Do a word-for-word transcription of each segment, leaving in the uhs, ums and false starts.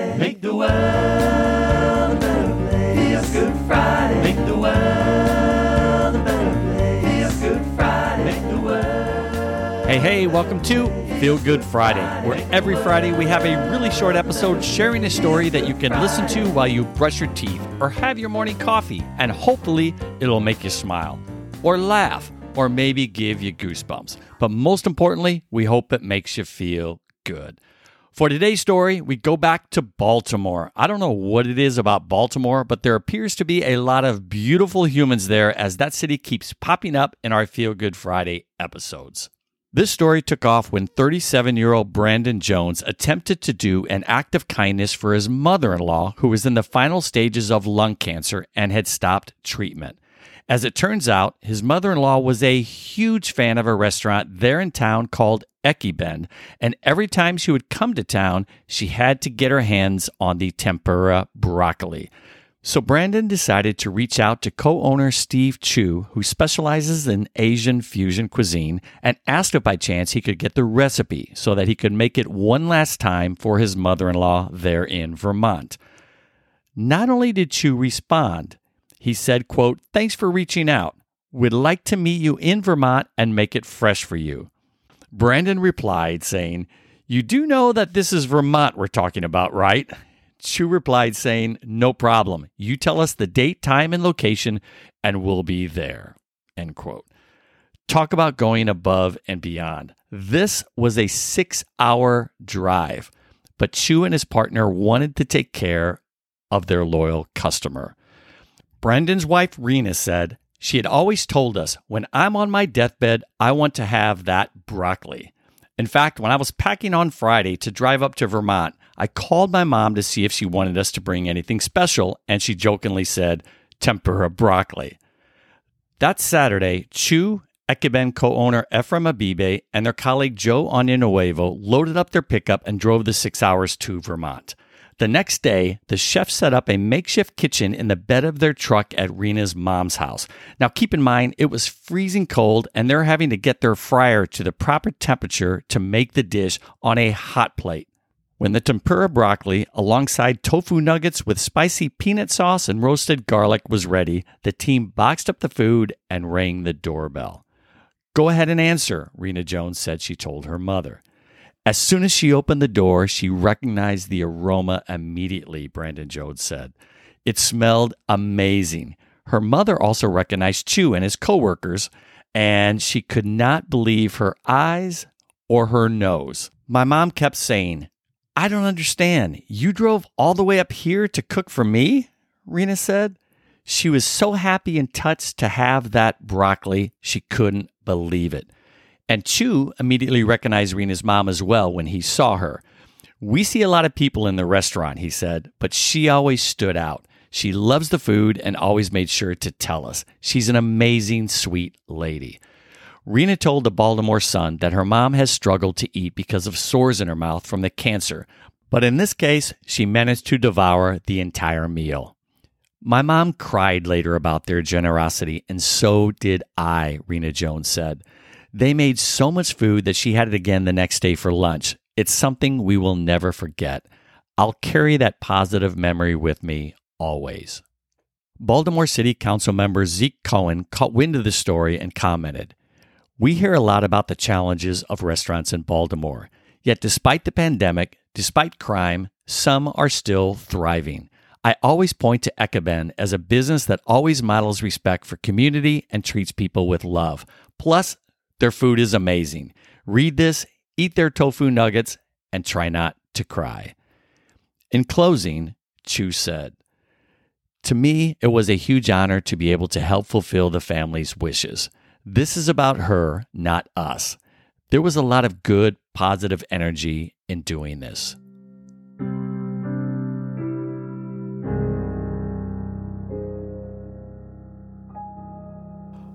Friday. Make the world a better place. It's Good Friday. Make the world a better place. It's Good Friday. Make the world. Hey, hey, welcome to Feel Good Friday, where every Friday we have a really short episode sharing a story that you can listen to while you brush your teeth or have your morning coffee, and hopefully it'll make you smile or laugh or maybe give you goosebumps. But most importantly, we hope it makes you feel good. For today's story, we go back to Baltimore. I don't know what it is about Baltimore, but there appears to be a lot of beautiful humans there, as that city keeps popping up in our Feel Good Friday episodes. This story took off when thirty-seven-year-old Brandon Jones attempted to do an act of kindness for his mother-in-law, who was in the final stages of lung cancer and had stopped treatment. As it turns out, his mother-in-law was a huge fan of a restaurant there in town called Ekiben, and every time she would come to town, she had to get her hands on the tempura broccoli. So Brandon decided to reach out to co-owner Steve Chu, who specializes in Asian fusion cuisine, and asked if by chance he could get the recipe so that he could make it one last time for his mother-in-law there in Vermont. Not only did Chu respond, he said, quote, "Thanks for reaching out. We'd like to meet you in Vermont and make it fresh for you." Brandon replied saying, "You do know that this is Vermont we're talking about, right?" Chu replied saying, "No problem. You tell us the date, time, and location, and we'll be there." End quote. Talk about going above and beyond. This was a six-hour drive, but Chu and his partner wanted to take care of their loyal customer. Brandon's wife, Rena, said, "She had always told us, when I'm on my deathbed, I want to have that broccoli. In fact, when I was packing on Friday to drive up to Vermont, I called my mom to see if she wanted us to bring anything special, and she jokingly said, 'Tempura broccoli.'" That Saturday, Chu, Ekiben co-owner Ephraim Abibe, and their colleague Joe Oninuevo loaded up their pickup and drove the six hours to Vermont. The next day, the chef set up a makeshift kitchen in the bed of their truck at Rena's mom's house. Now, keep in mind, it was freezing cold, and they're having to get their fryer to the proper temperature to make the dish on a hot plate. When the tempura broccoli, alongside tofu nuggets with spicy peanut sauce and roasted garlic, was ready, the team boxed up the food and rang the doorbell. "Go ahead and answer," Rena Jones said she told her mother. "As soon as she opened the door, she recognized the aroma immediately," Brandon Jones said. "It smelled amazing." Her mother also recognized Chu and his coworkers, and she could not believe her eyes or her nose. "My mom kept saying, 'I don't understand. You drove all the way up here to cook for me?'" Rena said. She was so happy and touched to have that broccoli, she couldn't believe it. And Chu immediately recognized Rena's mom as well when he saw her. "We see a lot of people in the restaurant," he said, "but she always stood out. She loves the food and always made sure to tell us. She's an amazing, sweet lady." Rena told the Baltimore Sun that her mom has struggled to eat because of sores in her mouth from the cancer, but in this case, she managed to devour the entire meal. "My mom cried later about their generosity, and so did I," Rena Jones said. "They made so much food that she had it again the next day for lunch. It's something we will never forget. I'll carry that positive memory with me always." Baltimore City Council member Zeke Cohen caught wind of the story and commented, "We hear a lot about the challenges of restaurants in Baltimore. Yet despite the pandemic, despite crime, some are still thriving. I always point to Ekiben as a business that always models respect for community and treats people with love. Plus, their food is amazing. Read this, eat their tofu nuggets, and try not to cry." In closing, Chu said, "To me, it was a huge honor to be able to help fulfill the family's wishes. This is about her, not us. There was a lot of good, positive energy in doing this."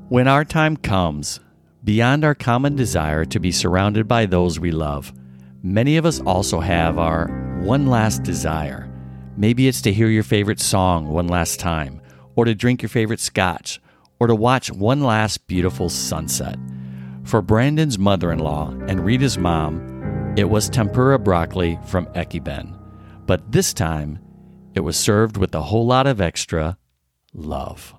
When our time comes, beyond our common desire to be surrounded by those we love, many of us also have our one last desire. Maybe it's to hear your favorite song one last time, or to drink your favorite scotch, or to watch one last beautiful sunset. For Brandon's mother-in-law and Rita's mom, it was tempura broccoli from Ekiben. but this time it was served with a whole lot of extra love.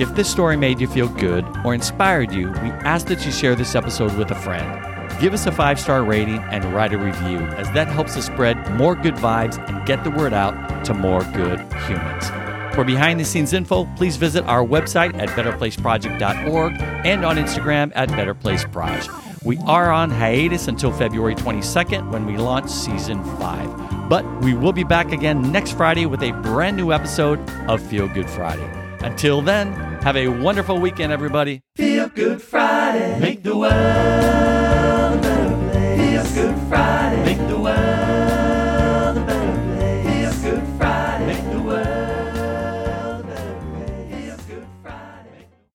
If this story made you feel good or inspired you, we ask that you share this episode with a friend. Give us a five-star rating and write a review, as that helps us spread more good vibes and get the word out to more good humans. For behind-the-scenes info, please visit our website at better place project dot org and on Instagram at better place proj. We are on hiatus until February twenty-second when we launch Season five. But we will be back again next Friday with a brand new episode of Feel Good Friday. Until then, have a wonderful weekend, everybody. Feel Good Friday. Make the world a better place. Feel Good Friday.